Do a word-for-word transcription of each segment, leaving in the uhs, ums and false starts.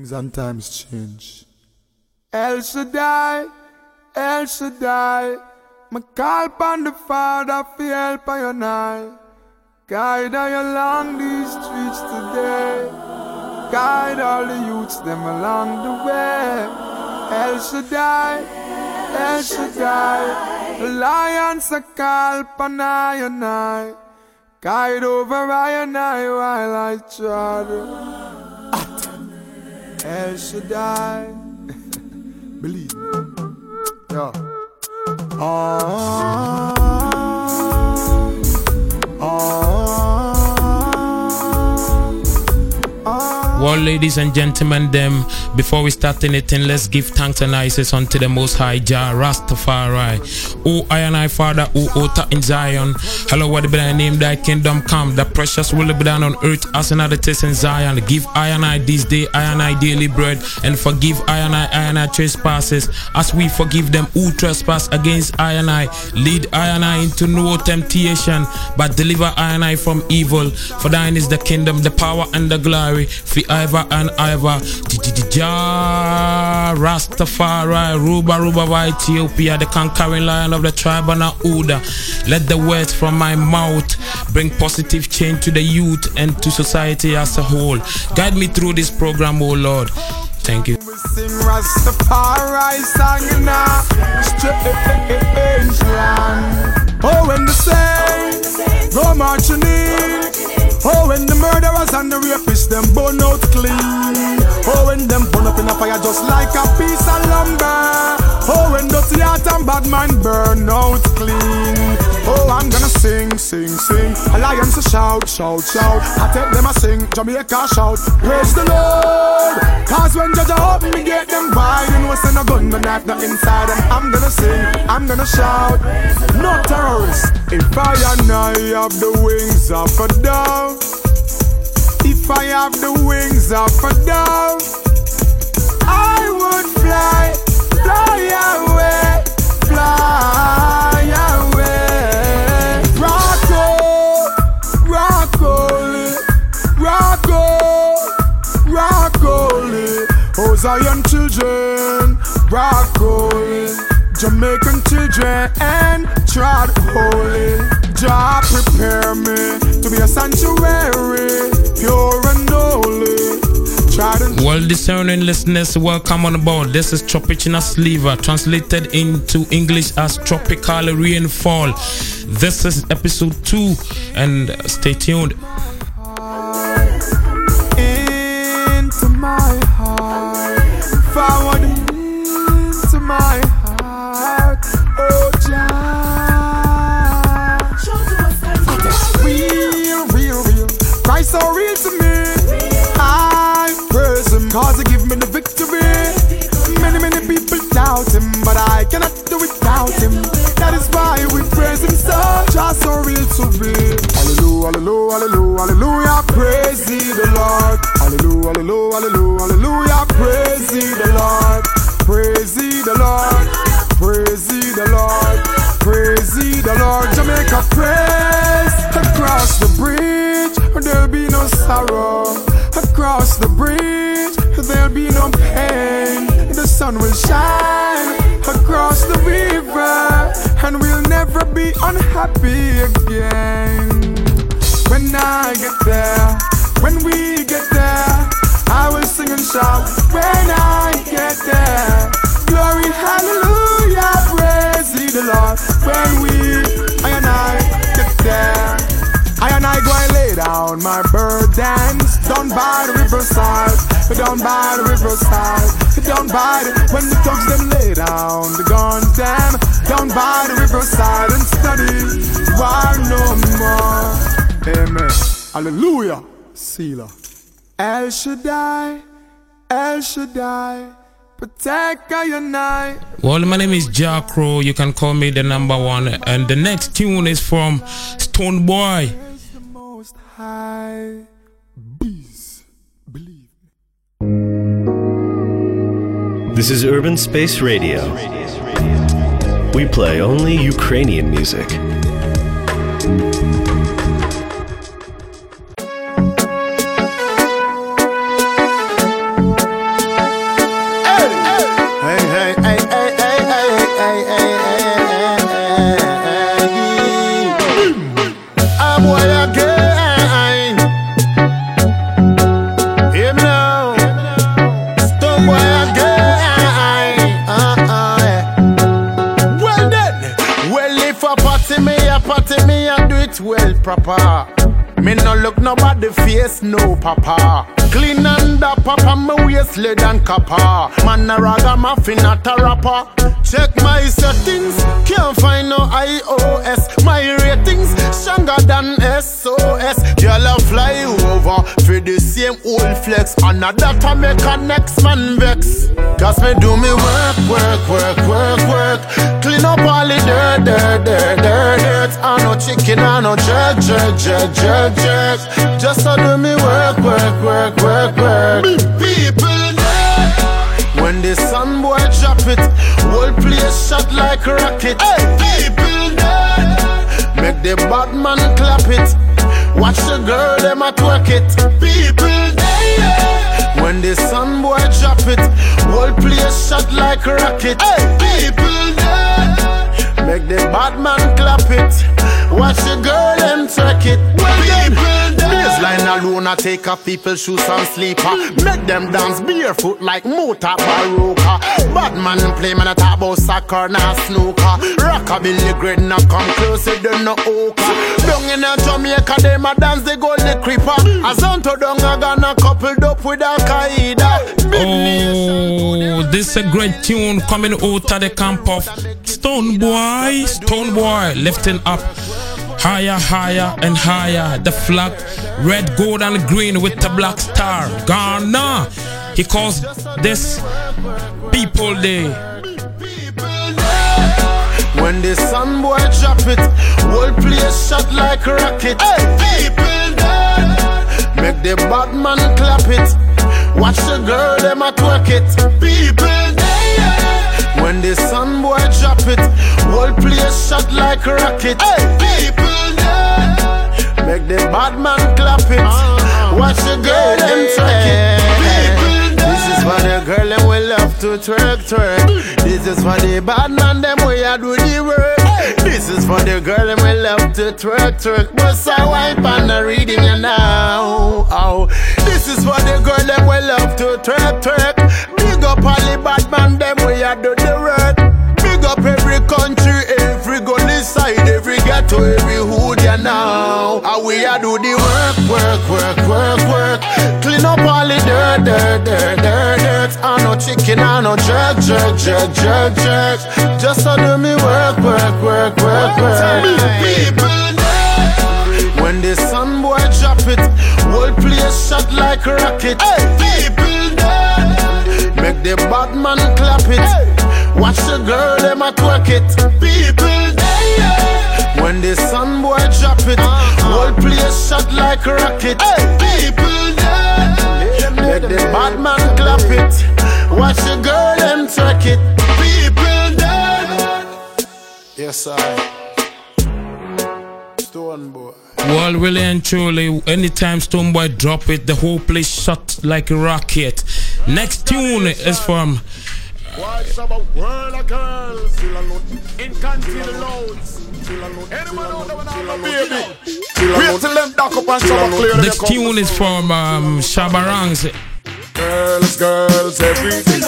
things and times change. El Shaddai, El Shaddai, me call upon the Father for help I and I. Guide I along these streets today. Guide all the youths them along the way. El Shaddai, El Shaddai, the lions a call upon I and I. Guide over I and I while I trod. El Shaddai. Believe me. Yeah. Ah. Ah. Ah. Well, ladies and gentlemen, them before we start anything, let's give thanks and praises unto the Most High Jah Rastafari. O I and I Father, O Ota in Zion. Hello, what be thy name? Thy kingdom come. Thy precious will be done on earth as in other taste in Zion. Give I and I this day, I and I daily bread, and forgive I and I, I and I trespasses, as we forgive them who trespass against I and I. Lead I and I into no temptation, but deliver I and I from evil. For thine is the kingdom, the power, and the glory, forever and ever. Jah Rastafari, Ruba Ruba of Ethiopia, the conquering lion of the tribe of Uda. Let the words from my mouth bring positive change to the youth and to society as a whole. Guide me through this program, oh Lord. Thank you. We sing Rastafari song in our strange land. Oh, when the saints go marching in. Oh, when the murderers and the rapists, them burn out clean. Oh, when them burn up in a fire just like a piece of lumber. Oh, when dirty heart and bad mind burn out clean. Oh, I'm gonna sing, sing, sing. Alliance a shout, shout, shout. I take them a sing, Jamaica shout. Praise the Lord. Cause when Jah Jah open me gate, them wide and what's in a gun, the knife, the inside. And I'm gonna sing, I'm gonna shout. No terrorists. If I and I have the wings of a dove. If I have the wings of a dove, I would fly, fly away, fly away. Rocko, Rocko, Rocko, Rocko, oh Zion children, Rocko. Jamaican children and trod holy. Jah prepare me to be a sanctuary, pure and holy. Well, discerning listeners, welcome on board. This is Tropichna Zlyva, translated into English as tropical rainfall. This is episode two, and stay tuned. Into my heart, forward into my heart. So real to me, I praise him, cause he give me the victory. Many, many people doubt him, but I cannot do without him. That is why we praise him so, just so real to me. Hallelujah, hallelujah, hallelujah, hallelujah, praise the Lord. Hallelujah, hallelujah, hallelujah, hallelujah, praise the Lord. Praise the Lord, praise the Lord, praise the Lord. Jamaica, praise across the bridge. There'll be no sorrow. Across the bridge, there'll be no pain. The sun will shine across the river, and we'll never be unhappy again. When I get there, when we get there, I will sing and shout. When I get there, glory, hallelujah, praise the Lord. When we, I and I get there, I and I go and lay down my burdens down by the riverside, down by the riverside, down by the, when the thugs them lay down the guns them, down by the riverside and study war no more. Amen. Hallelujah. Selah. El Shaddai, El Shaddai. Well, my name is JahKrow. You can call me the number one. And the next tune is from Stone Boy. The Most High. Bees, believe me. This is Urban Space Radio. We play only Ukrainian music. proper. Me no look nobody face, no papa. Clean under papa, my waist lead and copper. Man a ragamuffin, not a rapper. Check my settings, can't find no iOS. My ratings, stronger than S O S. Y'all fly over, for the same old flex. And a data make a next man vex. Cause me do me work, work, work, work, work. Clean up all the dirt, dirt, dirt, dirt, dirt. I no chicken, I no jerk, jerk, jerk, jerk. Just to do me work, work, work, work, work. People dead. When the sun boy drop it, whole place shot like rocket. Hey. People dead. Make the bad man clap it. Watch the girl them a twerk it. People dead. When the sun boy drop it, whole place shot like rocket. Hey. People dead. Make the bad man clap it. Watch the girl and track it. People baseline alone I take off people's shoes and sleeper. Make them dance barefoot like Mota Baroka. Bad man play man a talk about soccer na snooker. Rockabilly grade na come close to the no oka. Down in a Jamaica them a dance they go the creeper. Azonto down a gonna coupled up with Al Qaeda. Oh, this a great tune coming out of the camp of Stonebwoy. Stonebwoy lifting up higher, higher, and higher. The flag, red, gold, and green with the black star. Ghana. He calls this People Day. When the sun boy drop it, whole place shot like rocket. Hey, people day. Make the bad man clap it. Watch the girl them a twerk it. People day. When the sun boy drop it, whole place shot like rocket. Hey, people. Make the bad man clap it. Uh-huh. Watch the girl them twerk it. This is for the girl them we love to twerk twerk. This is for the bad man them we a do the work. This is for the girl them we love to twerk twerk. But I wipe and the reading you now. Oh. This is for the girl them we love to twerk twerk. Big up all the bad man them we a do the work. Big up every country, every gully side, every ghetto, every hood you now. How we a do the work, work, work, work, work. Clean up all the dirt, dirt, dirt, dirt, dirt. I no chicken, I no jerk, jerk, jerk, jerk, jerk. Just to do me work, work, work, work, work. People dead. When the sun boy drop it, whole place shot like rocket. People dead. Make the bad man clap it. Watch the girl them a twerk it. People dead. When the sun boy drop it, whole place shot like rocket. Hey, people dead. Make the bad man clap it. Watch the girl them track it. People dead. Yes, I. Stone boy. Well, really and truly, anytime Stone Boy drop it, the whole place shot like a rocket. Next tune is from. Watch about world of girls. In country the loads. Next tune is from um, Shabba Ranks. Girls, girls, every day.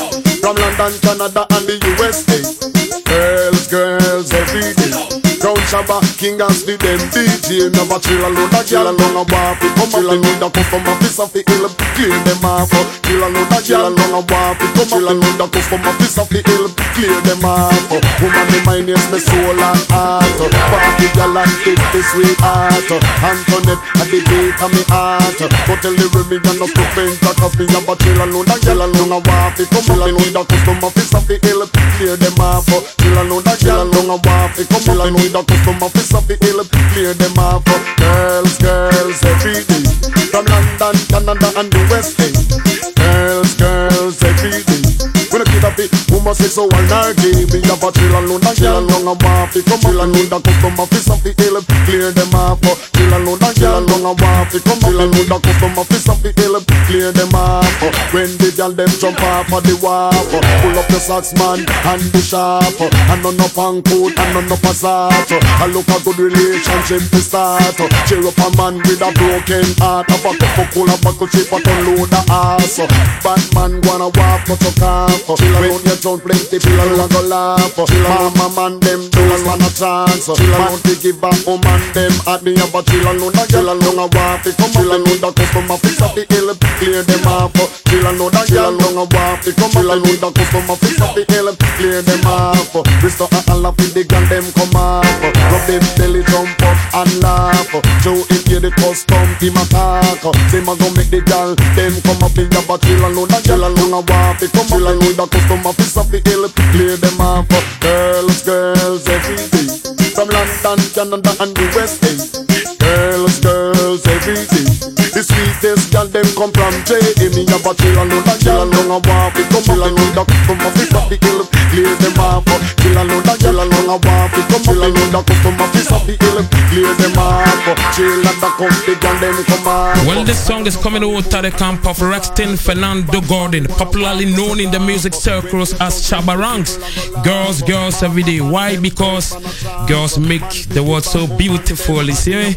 From London, Canada and the U S A. Girls, girls, every day. Crown Shabba, King and Sleep, them D J. Never chill alone, that girl alone a wap. Come up in the cuff from a piece of the hill. Clear them off. Chill alone, that girl alone a wap. Come up in the cuff from a piece of the hill. Clear them off. Woman, the mind is my soul and heart. Party girl and take this way out. Antoinette at the gate of my heart. But tell the women you're not to paint that of me. Never chill alone, that girl alone a wap. Come up in the cuff from a piece of the hill. Clear them off. Chill alone, that girl alone a wap. Come up in the the custom office of the hill, clear them off. Girls, girls, every day. From London, Canada and the West End. Girls, girls, every day. When I get up it, who must say so all night day. We have a chill alone, a girl along a waffy. Come chill alone, the custom office of the hill, clear them off. Chill alone, a girl along a waffy. Come chill alone, the custom office of the hill, clear them off. When the girl them jump off of the waff, pull up the socks man and the shop. And none of a coat and none of a sock. I look a good relationship to start. Cheer up a man with a broken heart. Have a cup of cola, buckle chip, a ton load of ass. Bad man wanna walk, but you can't. When you don't play the people will go laugh. Mama man them don't want a chance. Man they give up, oh man them at me about chill alone. A girl alone a walk, they come alone. The customer fix up the hill, clear them off. Chill alone, a girl alone a walk, they come alone. The customer fix up the hill, clear them off. Restore a half in the gang, them come off. Rub them belly, jump up and laugh. Joe if you the custom, him attack. Them a go make the girl, them come up in the but chill alone, a girl alone a walk, they come alone. The customer fix up the hill, clear them off. Girls, girls every day, from London, Canada and U S A. Girls, girls every day, the sweetest girl them come from Jamaica. Have a chill alone, a chill alone a walk, we come chill alone. The customer fix up the hill, clear them off. Chill alone, a chill alone a walk, we come chill alone. The customer fix up the hill, clear them off. Chill and the company girl them come off. Well, this song is coming out of the camp of Rexton Fernando Gordon, popularly known in the music circles as Shabba Ranks. Girls, girls every day. Why? Because girls make the world so beautiful. You see me?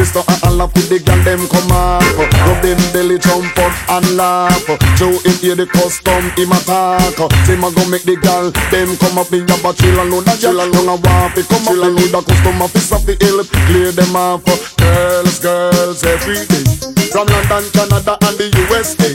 Restore a laugh with the gang, them come up. Rub them belly, jump up and laugh. Joe in here the custom, him attack. Say ma go make the gal, them come up in the but chill alone, a chill alone a walk. They come up in the custom office of the hill, clear them off. Girls, girls every day, from London, Canada and the U S A.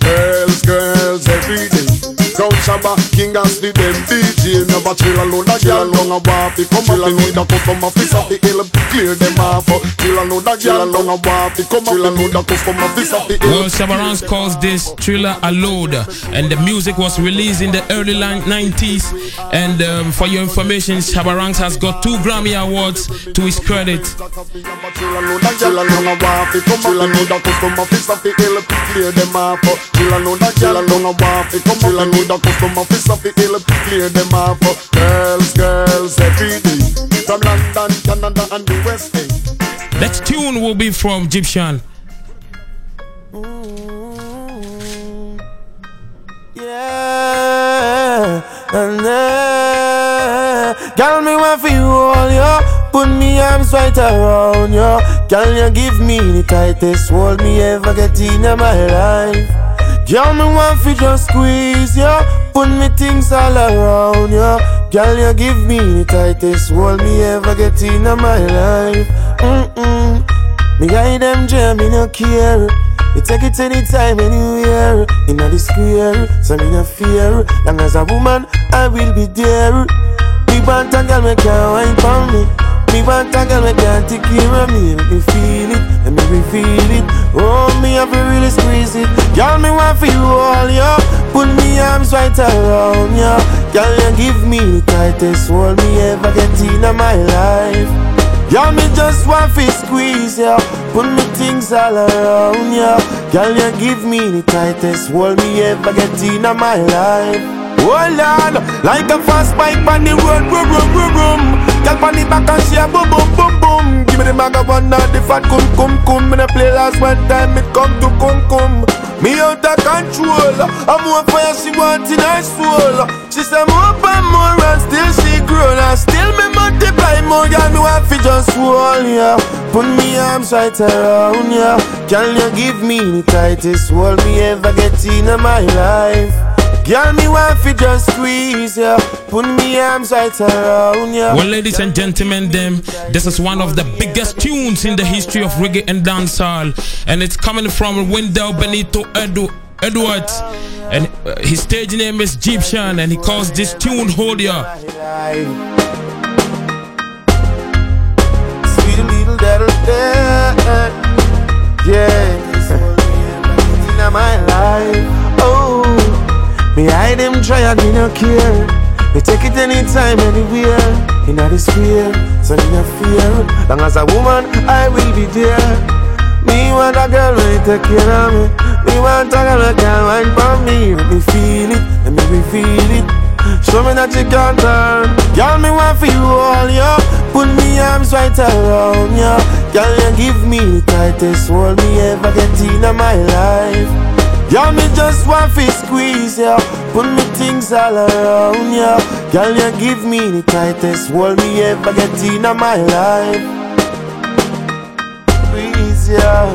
Girls, girls every day, Crown Shabba, King and Street, them D J. Never chill alone, a chill alone a walk. They come up in the custom office of the hill, clear them off. Well, Shabba Ranks calls this Thriller a Load, and the music was released in the early nineties. And um, for your information, Shabba Ranks has got two Grammy Awards to his credit. Girls, girls every day, from London, Canada and the West End. Next tune will be from Gyptian. Mm-hmm. Yeah, and then, girl, me want for you all, yo. Put me arms right around, yo. Girl, you give me the tightest hold me ever get in my life. Girl, me want for just squeeze, yo. Put me things all around, yo. Girl, you give me the tightest hold me ever get in my life. Mm-mm. Me guide them jam, me no care. You take it anytime, anywhere. In a square, so me no fear. Long as a woman, I will be there. Me want a girl, me can't wine for me. Me want a girl, me can't take care of me. Let me feel it, let me feel it. Oh, me have to really squeeze it. Girl, me want for you all, yo. Put me arms right around, yo. Girl, you give me the tightest hold me ever get in my life. Y'all me just want to squeeze, yeah. Put me things all around, yeah. Girl, you give me the tightest hold me ever get in my life. Oh Lord, like a fast bike on the road, vroom, vroom, vroom, vroom. Girl on the back and she a boom, boom, boom, boom. Give me the maga one now, the fat cum, cum, cum. Me the play last one time, it come to cum, cum. Me out of control. I'm more fire, she wants in her soul. She said more and more and still she grow. And still me multiply more, girl, me want fi just hold ya, yeah. Put me arms right around ya, yeah. Can you give me the tightest hold me ever get in my life? Girl, me want fi just squeeze, yeah. Put me arms right around, yeah. Well, ladies and gentlemen, them, this is one of the biggest tunes in the history of reggae and dancehall, and it's coming from Wendell Benito Edu Edwards, and uh, his stage name is Gyptian, and he calls this tune Hold Ya. Sweet little girl, yeah, in my life, oh. Me hide them try and me no care. Me take it anytime, anywhere. In a square, so me no fear. Long as a woman, I will be there. Me want a girl who take care of me. Me want a girl who can wine for me. Let me feel it, let me feel it. Show me that you can turn. Girl, me want for you all, yo. Put me arms right around, yo. Girl, you give me the tightest hold me ever get in my life. Y'all me just want to squeeze, yeah. Put me things all around, yeah. Girl, you give me the tightest hold me ever get in my life. Squeeze, yeah.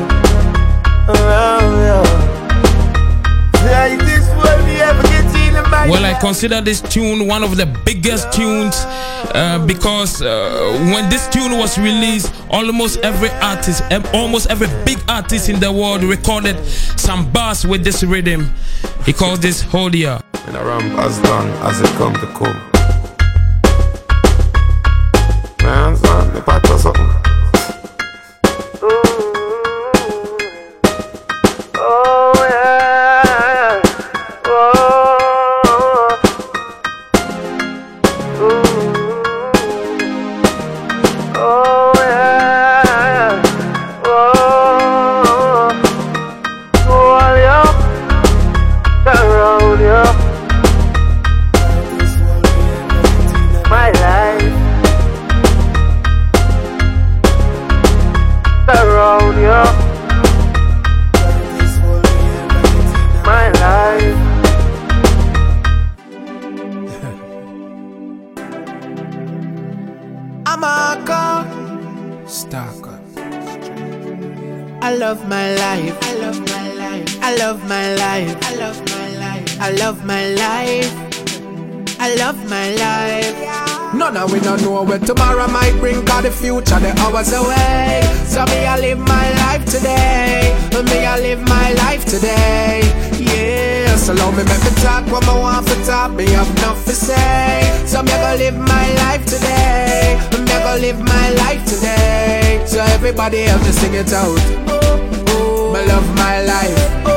Well, I consider this tune one of the biggest tunes uh, because uh, when this tune was released, almost every artist, almost every big artist in the world recorded some bars with this rhythm. He calls this Hodia. And around as done as it come to come. Man, son, if I do something. Everybody help me sing it out. Oh, oh, I love my life. Oh,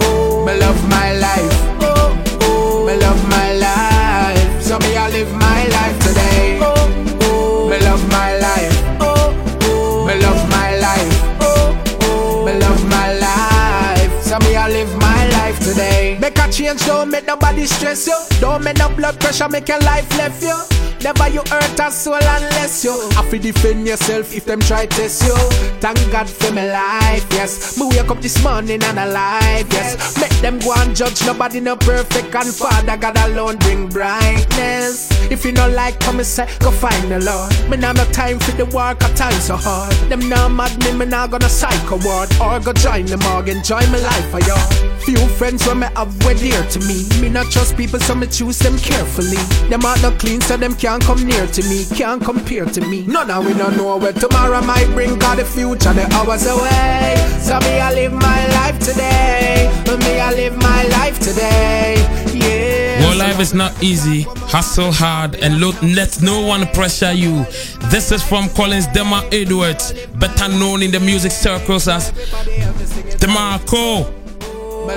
oh, I love my life. Oh, oh, I love my life. So me I live my life today. Oh, oh, I love my life. Oh, oh, I love my life. Oh, oh, I love my life. So me I live my life today. Make a change, don't make nobody stress you. Don't make no blood pressure, make your life left you. Never you hurt a soul unless you have to defend yourself if them try test you. Thank God for my life, yes. Me wake up this morning and alive, yes. Make them go and judge nobody no perfect, and Father God alone bring brightness. If you no like come and say, go find the Lord. Me nah no time for the work, I time so hard. Them no mad me, me nah gonna psycho ward. Or go join the morgue, enjoy my life for y'all. Few friends when me have were dear to me. Me not trust people so me choose them carefully. Them are not clean so them can't come near to me, can't compare to me. No, now we don't know where tomorrow might bring, cause the future, the hours away. So me, I live my life today. Me, I live my life today. Yeah. Well, life is not easy. Hustle hard and look, let no one pressure you. This is from Collins Demar Edwards, better known in the music circles as JahKrow. I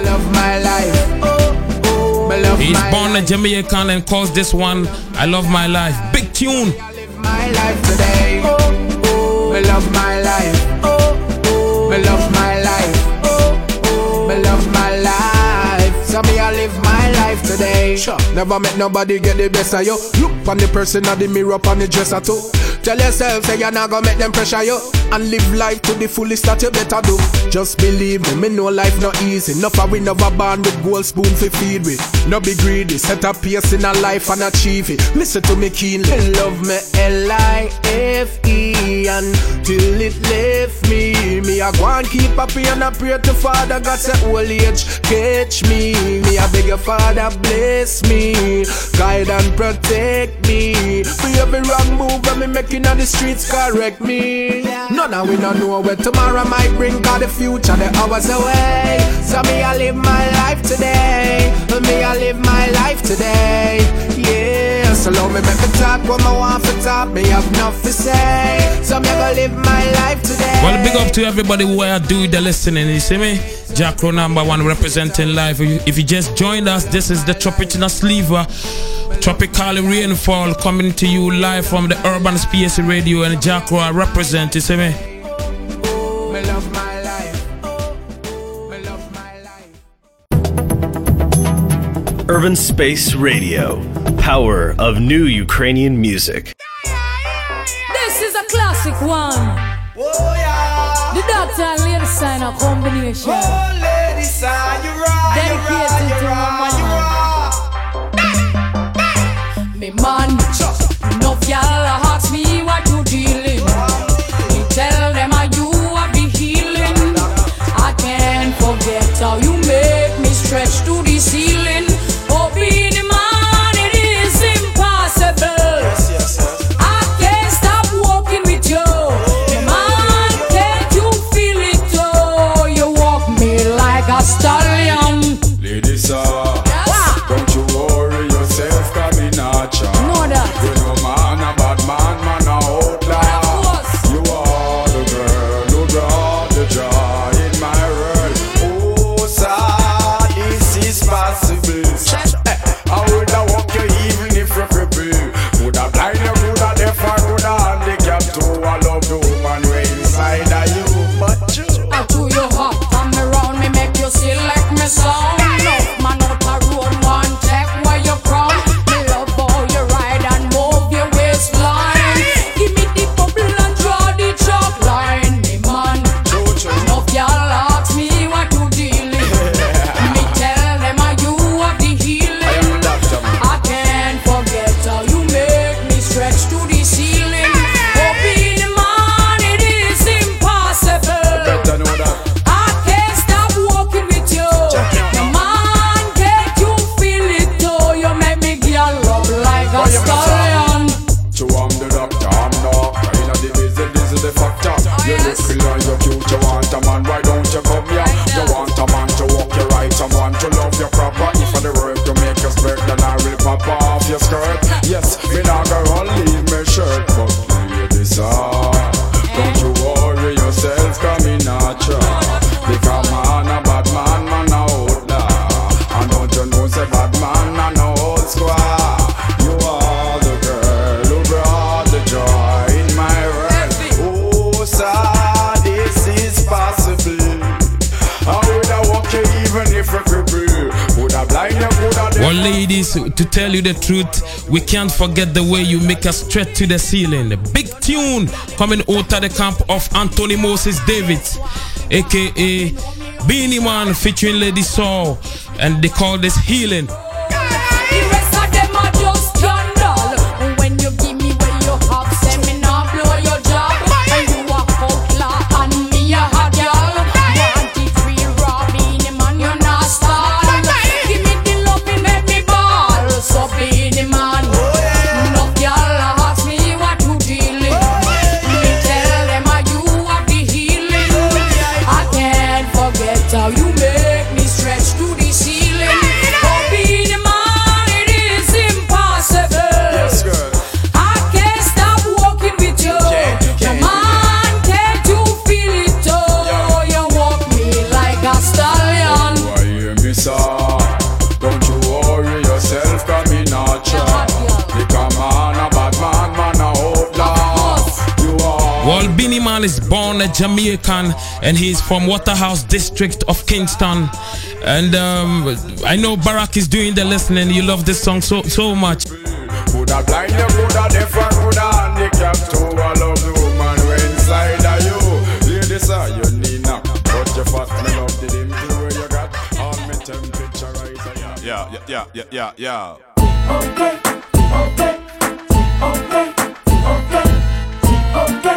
love my life. Oh. He's born a Jamaican and calls this one I Love My Life. Big tune. I live my life today. Oh, oh, I love my life. Oh, oh, I love my life. Oh, oh, I love my life. So me I live my life today. Sure. Never met nobody get the best of you. Look on the person at the mirror on the dresser too. Tell yourself say you're not gonna make them pressure you. And live life to the fullest that you better do. Just believe me, me know life not easy. Nuff a we never born with gold spoon for feed with. No be greedy, set a pace in a life and achieve it. Listen to me keenly. Love me L I F E until it left me. Me a go and keep up and I pray to Father God say old age catch me. Me a beg your Father bless me, guide and protect me. For every wrong move and me making on the streets correct me. None of we don't know where tomorrow might bring, cause the future, the hours away. So me I live my life today. Me I live my life today. Yeah. So love me make me talk what I want to talk. Me have nothing to say. So me gonna live my life today. Well, big up to everybody who I do the listening. You see me? JahKrow number one representing life. If you just joined us, this is the Tropichna Zlyva Tropical Rainfall coming to you live from the Urban Space Radio, and JahKrow I represent. You see me? I love my life. I love my life. Urban Space Radio, power of new Ukrainian music. This is a classic one. Oh, yeah. The doctor and lady sign a combination. Oh, lady sign, you right, dedicated you right, you right, you right. Me man, no y'all ask me what you dealing. Me tell them I you are be healing. I can please, to tell you the truth, we can't forget the way you make us stretch to the ceiling. Big tune coming out of the camp of Anthony Moses Davids, aka Beanie Man featuring Lady Saw, and they call this Healing. Is born a Jamaican and he's from Waterhouse district of Kingston, and um, I know Barack is doing the listening. You love this song so so much. Yeah, yeah, yeah, yeah, yeah. Okay, okay, okay, okay, okay.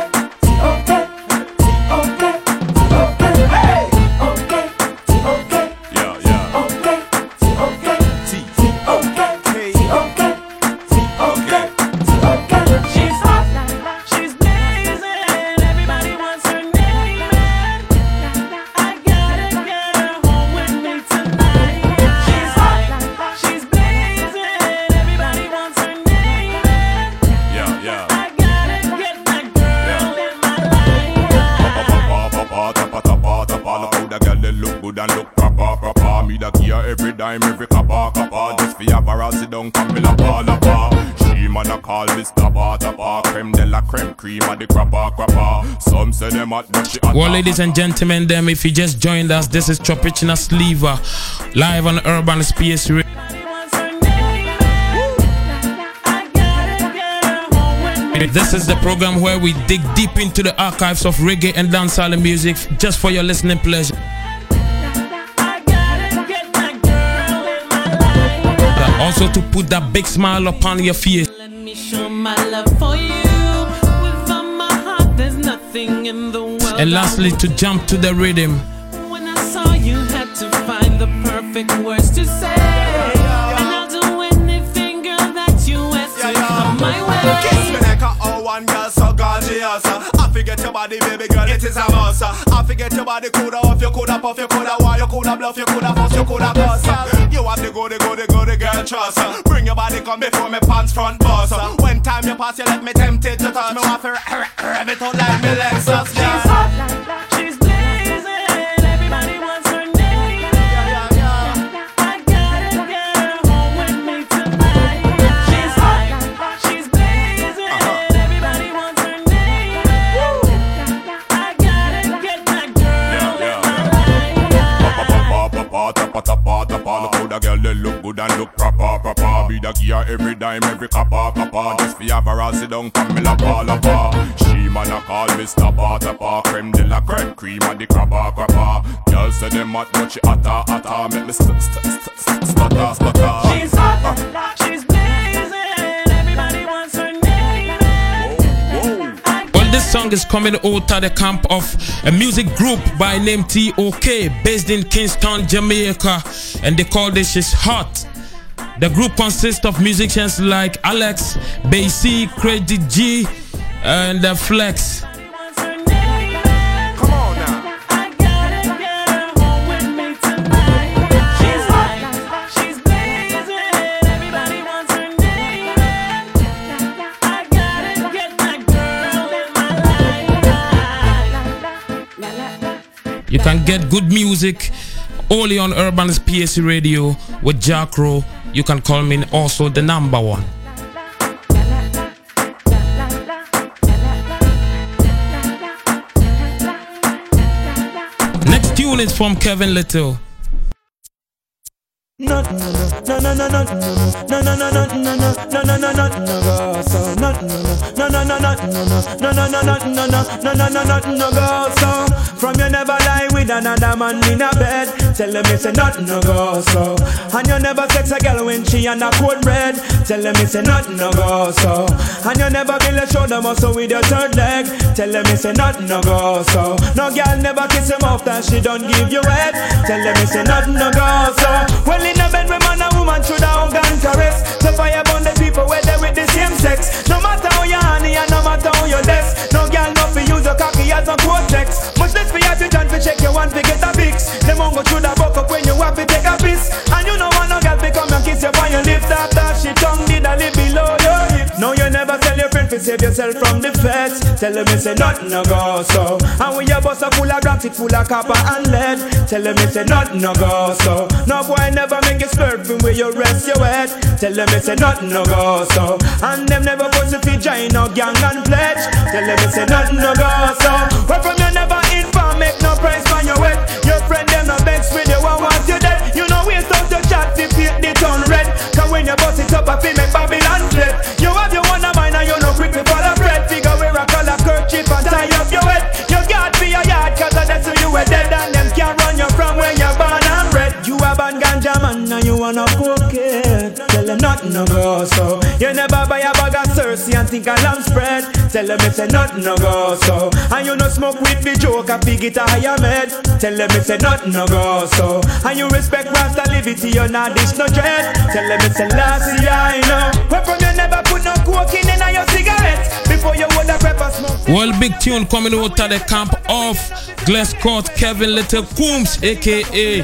Every kappa kappa, just for your barra, sit down, come in a ball, a bar. She man a call this tapa tapa, creme de la creme, cream of the crappa crappa. Some say them at the shit. Well, ladies and gentlemen, them, if you just joined us, this is Tropichna Zlyva, live on Urban Space Radio. This is the program where we dig deep into the archives of reggae and dancehall music just for your listening pleasure. Also to put that big smile upon your face. Let me show my love for you. Without my heart, there's nothing in the world. And lastly, to jump to the rhythm. When I saw you, had to find the perfect words to say. And I'll do anything, girl, that you ask to come my way. Kiss me like a old one, girl, so gorgeous. I forget your body, baby girl, it is a must. I forget your body, coulda off, you coulda puff, you coulda wire, you coulda bluff, you coulda fuss, you coulda bust. You have to go, the go, the go, the girl trust. Bring your body, come before me pants front boss. When time you pass, you let me tempted to touch. Me want to rev it out like me Lexus. She's hot, she's blazing. Everybody wants her name. I got a girl home with me tonight. She's hot, she's blazing. Everybody wants her name. I gotta get my girl in my life. The girl they look good and look proper, proper. Be the gear every dime, every copper, copper. Just for have her, sit down, come me la pa, la pa. She man a call Mister Pata Pa. Creme de la creme, cream and the crapper, crapper. Girl say them hot, but she hotter, hotter. Make me st st st st stutter, stutter. She's hot, uh. she's blazing. Everybody wants her name. Well, this song is coming out of the camp of a music group by name T O K based in Kingston, Jamaica. And they call this She's Hot. The group consists of musicians like Alex, Basie, Crazy G, and uh, Flex. You can get good music only on Urban Space Radio with JahKrow. You can call me also the number one. Next tune is from Kevin Little. Not no no no no no no no no no no no no no no no no no no no no no no no. From you never lie with another man in a bed. Tell them it's a nothing no go so. And you never sex a girl when she on a cold bread. Tell them it's a nothing no go so. And you never build a shoulder muscle with your third leg. Tell them it's a nothing no go so. No girl never kiss him off that she don't give you head. Tell them it's a nothing no go so. Well in a bed with man and woman should have hug and caress. So fire burn the people where they with the same sex. No matter how you honey and no matter how you desk. No girl not for use your cocky as a cortex. Much less you have to turn to check you want to get a fix. Them won't go through the buck up when you have to take a piss. And you know one no girl to come and kiss you on your lips. After she tongue did a lip below your hips. No you never tell your friend to save yourself from the feds. Tell them it's a nothing no go so. And when your bus are full of drops it full of copper and lead. Tell them it's a nothing no go so. No boy never make you swerve from where you rest your head. Tell them it's a nothing no go so. And them never put to feed giant no gang and pledge. Tell them it's a nothing no go so. Where from you never in make no price for your wet. Your friend them no vex with you and want you dead. You know waste out your chat to paint the turn red. Cause when you bust it up I feel make Babylon flip. You have your one mind and you no grip me for the bread. Figure wear a color kerchief and tie up your head. You got be a yard cause that's who you were dead. And them can't run you from where you're born and bred. You a band ganja man and you wanna cook it. Tell them nothing no go so. You never buy a bag of Cersei and think a lamb spread. Tell them it's a nothing no go so. And you no smoke with the joke and fig it a higher med. Tell them it's a nothing no go so. And you respect Rasta liberty, you not dish no dread. Tell them it's a lassie I know. Where from you never put no coke in and your cigarette. Before you would have ever smoked. Well, big tune coming out of the camp of Glasgow Kevin Little Coombs aka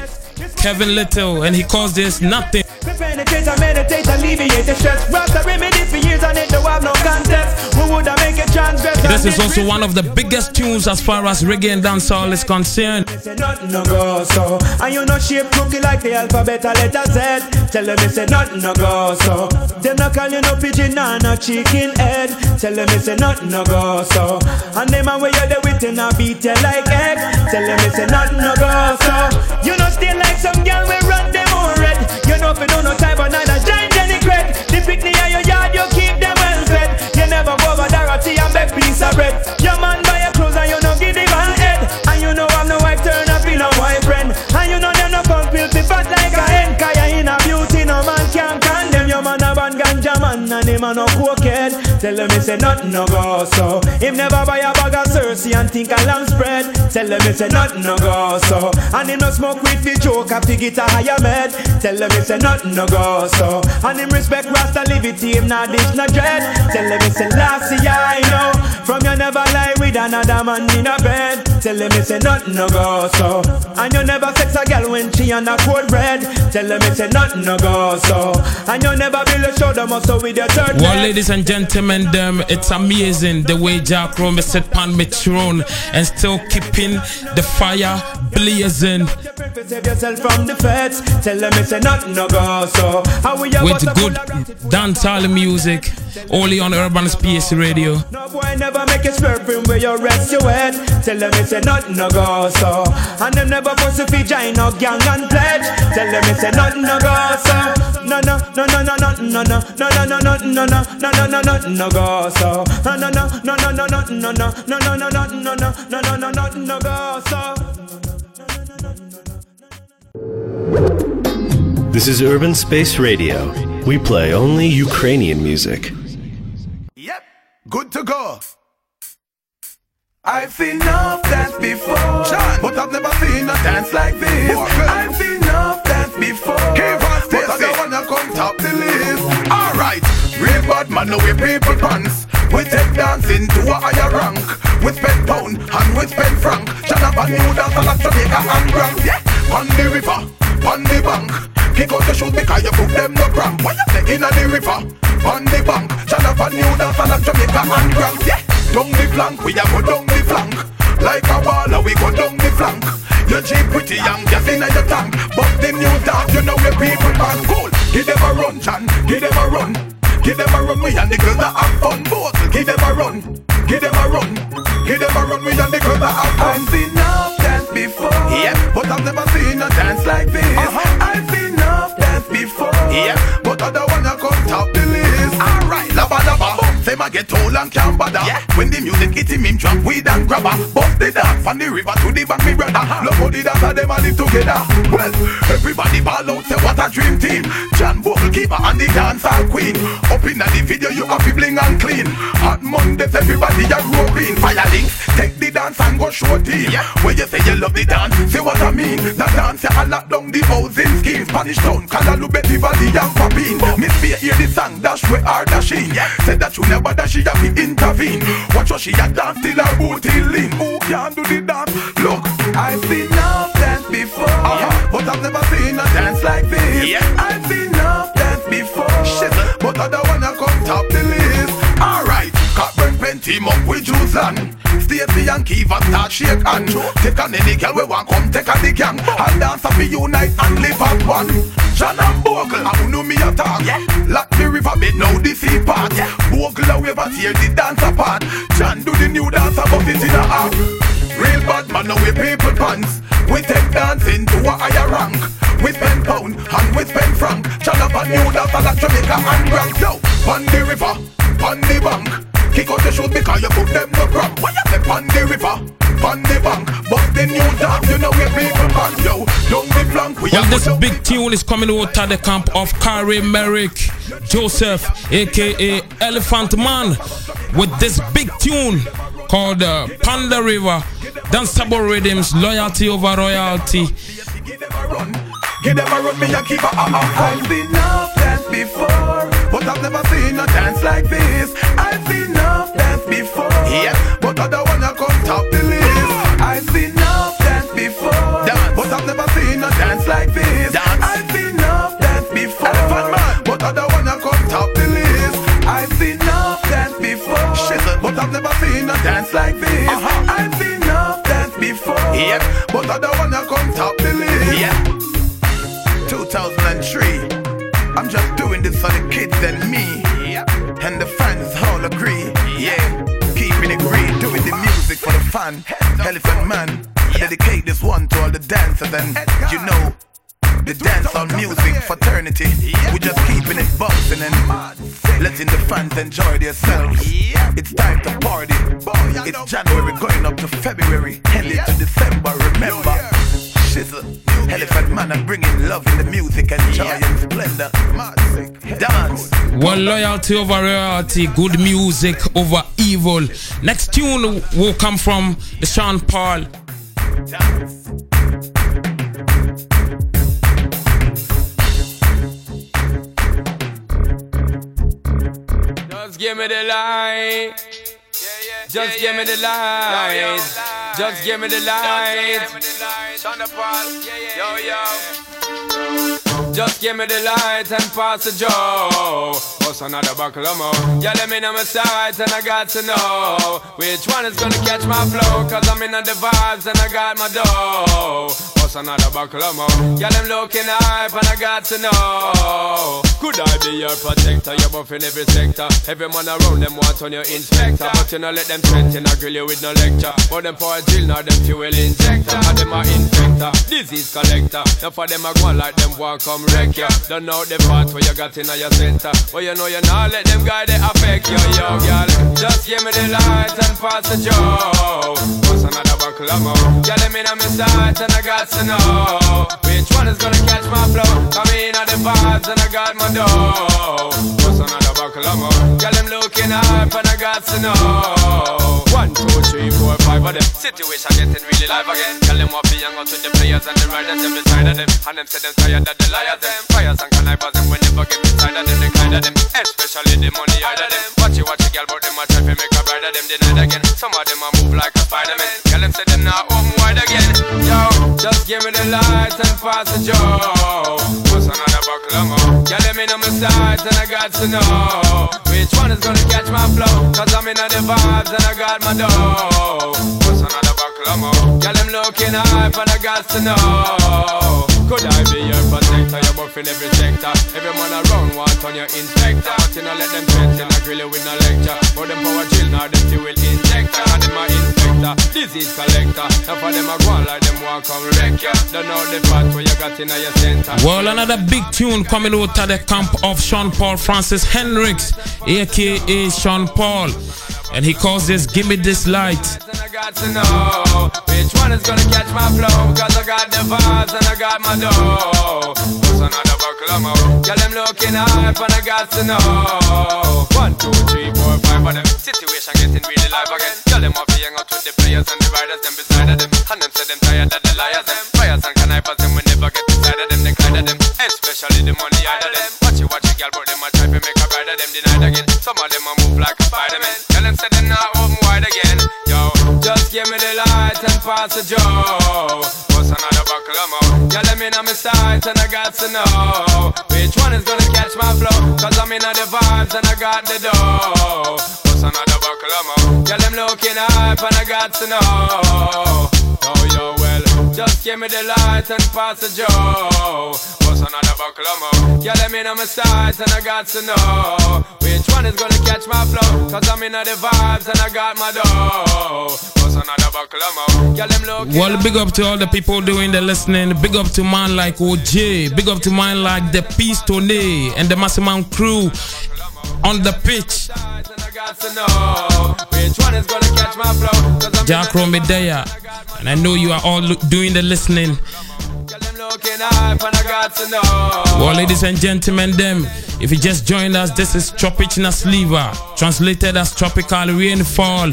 Kevin Little, and he calls this nothing. Meditate, meditate, alleviate the stress. Wraps the remedy for years and it don't have no contest. Who would I make a transgress? This is also one of the biggest tunes as far as reggae and dancehall is concerned. It's a nothing no go so. And you know shape cookie like the alphabet a letter Z. Tell them it's a nothing no go so. Them no call you no pigeon and no chicken head. Tell them it's a nothing no go so. And them a way you're there with him a beat you like egg. Tell them it's a nothing no go so. You know stay like some girl we run them all red. You know if you don't know time but neither giant any crack. The picnic and your yard you keep them well fed. You never go over Dorothy and beg piece of bread. Your man buy your clothes and you no give him an head. And you know I'm no wife turn up in a wife friend. And you know them no come filthy fat like a hen. Cause you're in a beauty no man can condemn. Your man a band ganja man and him a no cokehead. Tell them it's a nothing no go so. Him never buy a bag of Cersei and think a lamb spread. Tell them it's a nothing no go so. And him no smoke with the joke and fig it a higher med. Tell them it's a nothing no go so. And him respect Rasta liberty, him not dish no dread. Tell them it's a lassie I know. From you never lie with another man in a bed. Tell them it's a nothing no go so. And you never sex a girl when she on a cold bread. Tell them it's a nothing no go so. And you never build a shoulder muscle with your third. Well, ladies and gentlemen, them it's amazing the way JahKrow me sit pan me throne and still keeping the fire blazing. With good dancehall music, only on Urban Space Radio. No boy never make a swerve from where you rest your head. Tell them it's a nothing no go so. And them never pussy fi join no gang and pledge. Tell them it's a nothing no go so. No no no no no no no no no no no no no no no no no no go so. No no no no no no no no no no no no no no no no no go so. This is Urban Space Radio. We play only Ukrainian music. Yep, good to go. I've seen enough dance before, but I've never seen a dance like this. I've seen enough dance before, but I don't wanna come top the list. Alright, real bad man, no way people pants. We take dancing to a higher rank. We spend pound and we spend franc. Shut up and you dance a lot, Jamaica and grand. Yeah, on the river, on the bank. Kick out the shoes because you cook them no cramp. Why you say in the river, on the bank. Shatta Wale dance and Jamaica and Gramps. Yeah, down the flank, we a go down the flank. Like a baller, we go down the flank. You cheap pretty young, just in the tank. But the new dance, you know the people can't cool. Give them a run, Chan, give them a run. Give them a run, me and the girls that have fun. Both, give them a run, give them a run. Give them a run, me and the girls that have fun. I've seen enough dance before, yeah, but I've never seen a dance like this. uh-huh. I've seen enough dance. here, but I don't wanna come top the list. Alright, laba laba, say my get old and can't bother. Yeah. When the music hit him, him drop weed and grabber. Bust the dance from the river to the bank, me brother. Uh-huh. Love how the dance and them all live together. Well, everybody ball out, say what a dream team. John Bull, Keeper and the dancehall queen. Up in the video, you have to bling and clean. Hot Mondays, everybody are growing. Fire links, take the dance and go show team. Yeah. When you say you love the dance, say what I mean. The dance, I lock down the housing scheme. Spanish town, Cadaloupe, the valley and Papine. Miss B, hear the song, dash where are dashing. Yeah. Said that you never that she have to intervene. Watch how she a dance till her booty lean. Who can do the dance? Look, I've seen enough dance before, uh-huh. but I've never seen a dance like this. Yeah. I've seen enough dance before, shit. But I don't wanna come top the list. Alright, Captain Pen team up with Juice and Stacey and Kiva start shake and Joe. Take on any girl we want, come take on the gang. And dance up, we unite and live at one. John and Bogle, I who know me a talk. Yeah. Lock the riverbed now, this is part. Yeah. Bogle, however, tear the dance apart. John do the new dance, but it's in a app. Real bad man, now we people pants. We take dancing to a higher rank. We spend pound and we spend franc. John up a new dance, like Jamaica and Grand. Now, on the river, on the bank. Kick out the shoes because you put them to crop. Step on the river, on the bank. But the new dance, you know where people pan. Yo, don't be blank. We well, this big tune is coming out of the camp of Kari Merrick Joseph, a k a. Elephant Man, with this big tune called uh, Panda River. Danceable rhythms, loyalty over royalty. Give them a run, give them a run, me a keep a I've seen enough dance before, but I've never seen a dance like this. I've seen enough dance before, yeah. but I don't wanna come top the list. I've seen enough dance before, dance. but I've never seen a dance like this. Dance. I've seen enough dance before, man. but I don't wanna come top the list. I've seen enough dance before, shit. but I've never seen a dance like this. Uh-huh. I've seen enough dance before, yeah. but I don't wanna come top the list. Yeah. two thousand three. I'm just doing this for the kids and me, yep. and the fans all agree, yeah, keeping it green, doing the music for the fun, Elephant Man, yep. I dedicate this one to all the dancers and, you know, the dance on music fraternity, yep. we just keeping it bouncing and letting the fans enjoy themselves, yep. it's time to party, it's January going up to February, ending yep. to December, remember, Elephant Man and bringing love in the music and joy and splendor. Dance. Well, loyalty over royalty, good music over evil. Next tune will come from the Sean Paul. Dance. Just give me the light. Just give me the light. Just give me the light. Sean Paul, yo yo. Just give me the light and pass the Joe. What's another buckle of more? Yeah, let me know my sides and I got to know which one is gonna catch my flow. Cause I'm in the vibes and I got my dough. What's another buckle of more? Yeah, them looking hype and I got to know. Could I be your protector? You're buff in every sector. Every man around them want on your inspector. But you know let them threaten, you know, grill you with no lecture. But them for a drill, now them fuel injector. And them are infector, disease collector. Now for them I go like them want come wreck ya. Don't know the part where you got in your center. But you know you not let them guy they affect you, yo girl. Just give me the light and pass the joke. What's another buckle of more? Yeah, let me know my sight and I got to know which one is gonna catch my flow. Come in on the vibes and I got my dough. What's another buckle of more? Girl, I'm looking hype and I got to know. One, two, three, four, five of them. Situation getting really live again. Girl, them want be young out with the players and the riders. Them beside of them. And them say them tired of the liars. Them fires and connivers. Them we never get beside of them. They kind of them. Especially the money out of them. Watch you watch a girl, but them a try to make a bride of them. Denied again. Some of them a move like a Spider-Man. Girl, them say them now open wide again. Yo, just give me the light and pass the joke. What's another buckle of more? Girl, them in on my sides and I got to know which one is gonna catch my flow. Cause I'm in on the vibes and I got my dough. What's another buckle of more? Girl, them looking hype and I got to know. Could I be your protector? You're buff in every sector. Every man around want on your inspector. But you know let them fence in a grill with no lecture. But them power chill now them still will inject. And them are inspector, disease collector. Now for them a go like them want come wreck ya. Don't know the part where you got in your center. Well, another big tune coming out of the camp of Sean Paul Francis Hendricks, aka Sean Paul. And he calls this, give me this light. And I got to know which one is gonna catch my flow. Cause I got the vibes and I got my dough. What's another buckle of my own? Tell them looking hype and I got to know. One, two, three, four, five of them. Situation getting really live again. Tell them off the hang out with the players and the riders. Them beside of them. And them say them tired of the liars. Them fires and connivers them. We never get inside of them. They kind of them. Especially the money out of them. Watch it, watch it, girl. But them a try to make a ride of them. Denied again. Some of them a move like a Spider-Man. Said them not open wide again. Yo, just give me the light and pass the joe. What's another buckle of mo? Y'all let me know my sight and I got to know which one is gonna catch my flow. Cause I'm in on the vibes and I got the dough. What's another buckle of mo? Y'all them looking hype and I got to know. Oh yo, well, just give me the light and pass the joe. What's another buckle of mo? Y'all let me know my sight and I got to know which one is gonna catch my flow. Cause I'm in the vibes and I got my dough. Well, big up to all the people doing the listening. Big up to man like O J. Big up to man like the Peace Tony and the Massaman crew on the pitch. JahKrow Medea. And I know you are all doing the listening. Well, ladies and gentlemen, them, if you just joined us, this is Tropichna Zlyva, translated as tropical rainfall.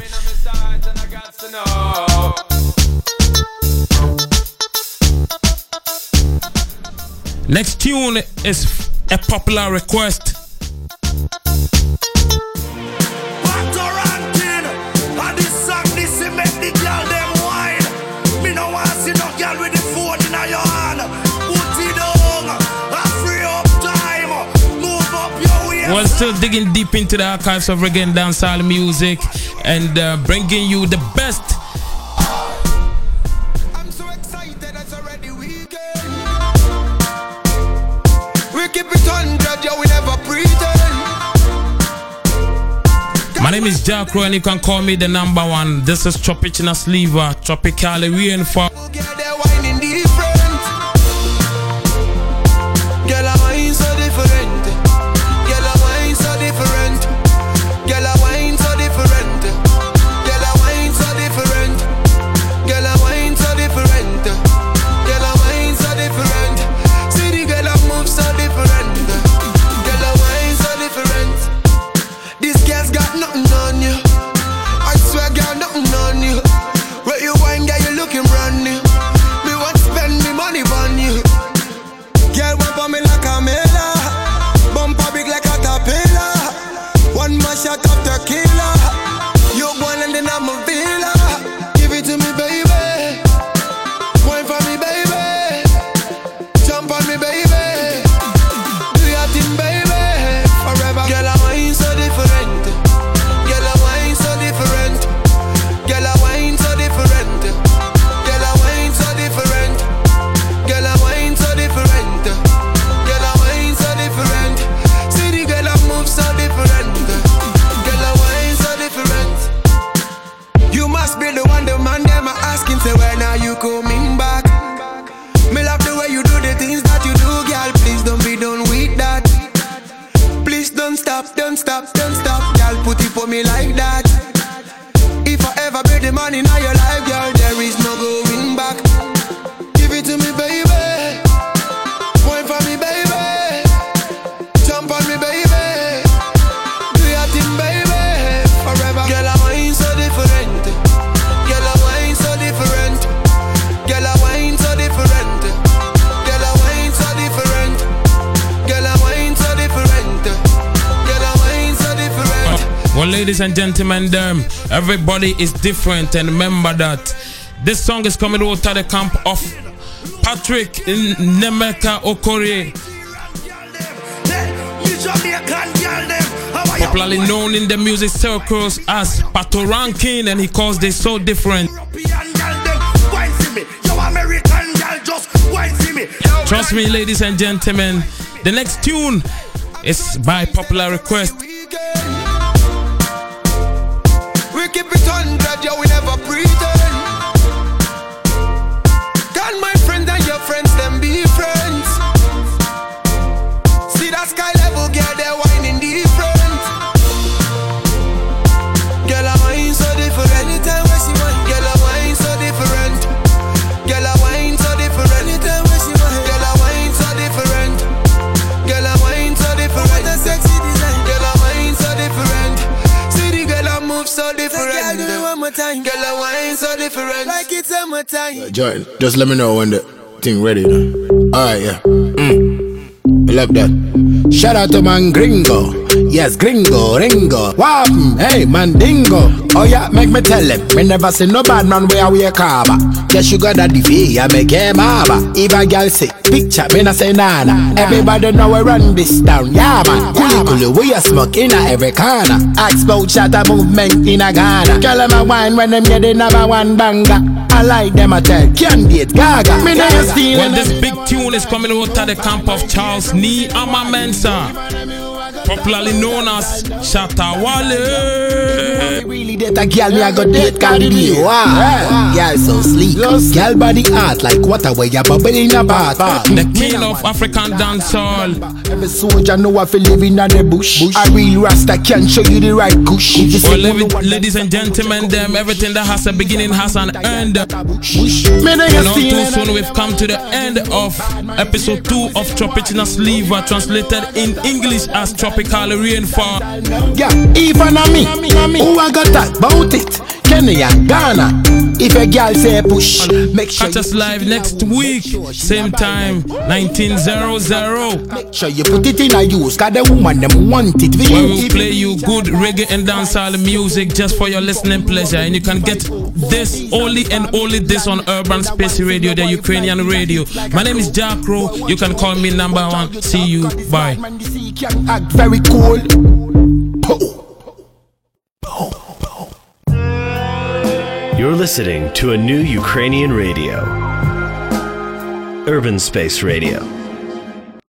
Next tune is a popular request. Pato Rankin, and this song, this he make the girl them wine. Me no want see no girl with the phone in your hand. Put it on, a free up time. Move up your way. We're still digging deep into the archives of reggae and dancehall music and uh, bringing you the best. I'm so excited, it's already weekend. We keep it one hundred, yo, we never pretend. My name is JahKrow and you can call me the number one. This is Tropichna Zlyva, tropical rainfall. Ladies and gentlemen, um, everybody is different, and remember that this song is coming out of the camp of Patrick Nemeka Okore, popularly known in the music circles as Pato Rankin, and he calls this so different. European girl, them, wine see me. Yo, American girl, just wine see me. Yo, Trust me, ladies and gentlemen, the next tune is by popular request. We keep it one hundred, yeah, we never pretend. Can my friend and your friends them be friends? See that sky level girl, they're whining different. Girl, I whine so different. Anytime when she want, girl, I whine so different. Girl, I whine so different. Anytime when she want, girl, I whine so different. Girl, I whine so different. What a sexy design, girl, I whine so different. See the girl, I move so different. Time. Girl, I wine so different. Like it's summertime. Uh, Joy, just let me know when the thing ready now. Alright, yeah. Mm. I love that. Shout out to man gringo. Yes, gringo, ringo. Wow, hey, mandingo. Oh yeah, make me tell him. Me never see no bad man where we a carver. Get sugar daddy V, I make him harbor. If a girl say, picture, me na say nana. Everybody know we run this town, yeah man. Kuli kuli, we a smoke in a every corner. Axe about Shatta movement in a Ghana. Tell them a wine when them get in number one banger. I like them a tell, can't date gaga. Me never steal. Well, this big tune is coming out of the camp of Charles Nee Amamensa, popularly known as Shatta Wale. Really date a girl, me I got date Cardi B. Wow, girl so sleek, girl body art like water where you bubble in a bath. The king of African dancehall. Every soldier know I feel living in the bush. A real Rasta can show you the right kush. Well, ladies and gentlemen, them everything that has a beginning has an end. And not too soon we've come to the end of episode two of Tropichna Zlyva, translated in English as Tropical Rainfall. Yeah, even on me, who I got that about it? Kenya, Ghana. If a girl say push, make sure catch us live next week, same time, nineteen hundred. Make sure you put it in a use, cause the woman them want it. We will play you good reggae and dancehall music just for your listening pleasure, and you can get this only and only this on Urban Space Radio, the Ukrainian radio. My name is JahKrow. You can call me number one. See you. Bye. Act very cool. You're listening to a new Ukrainian radio, Urban Space Radio.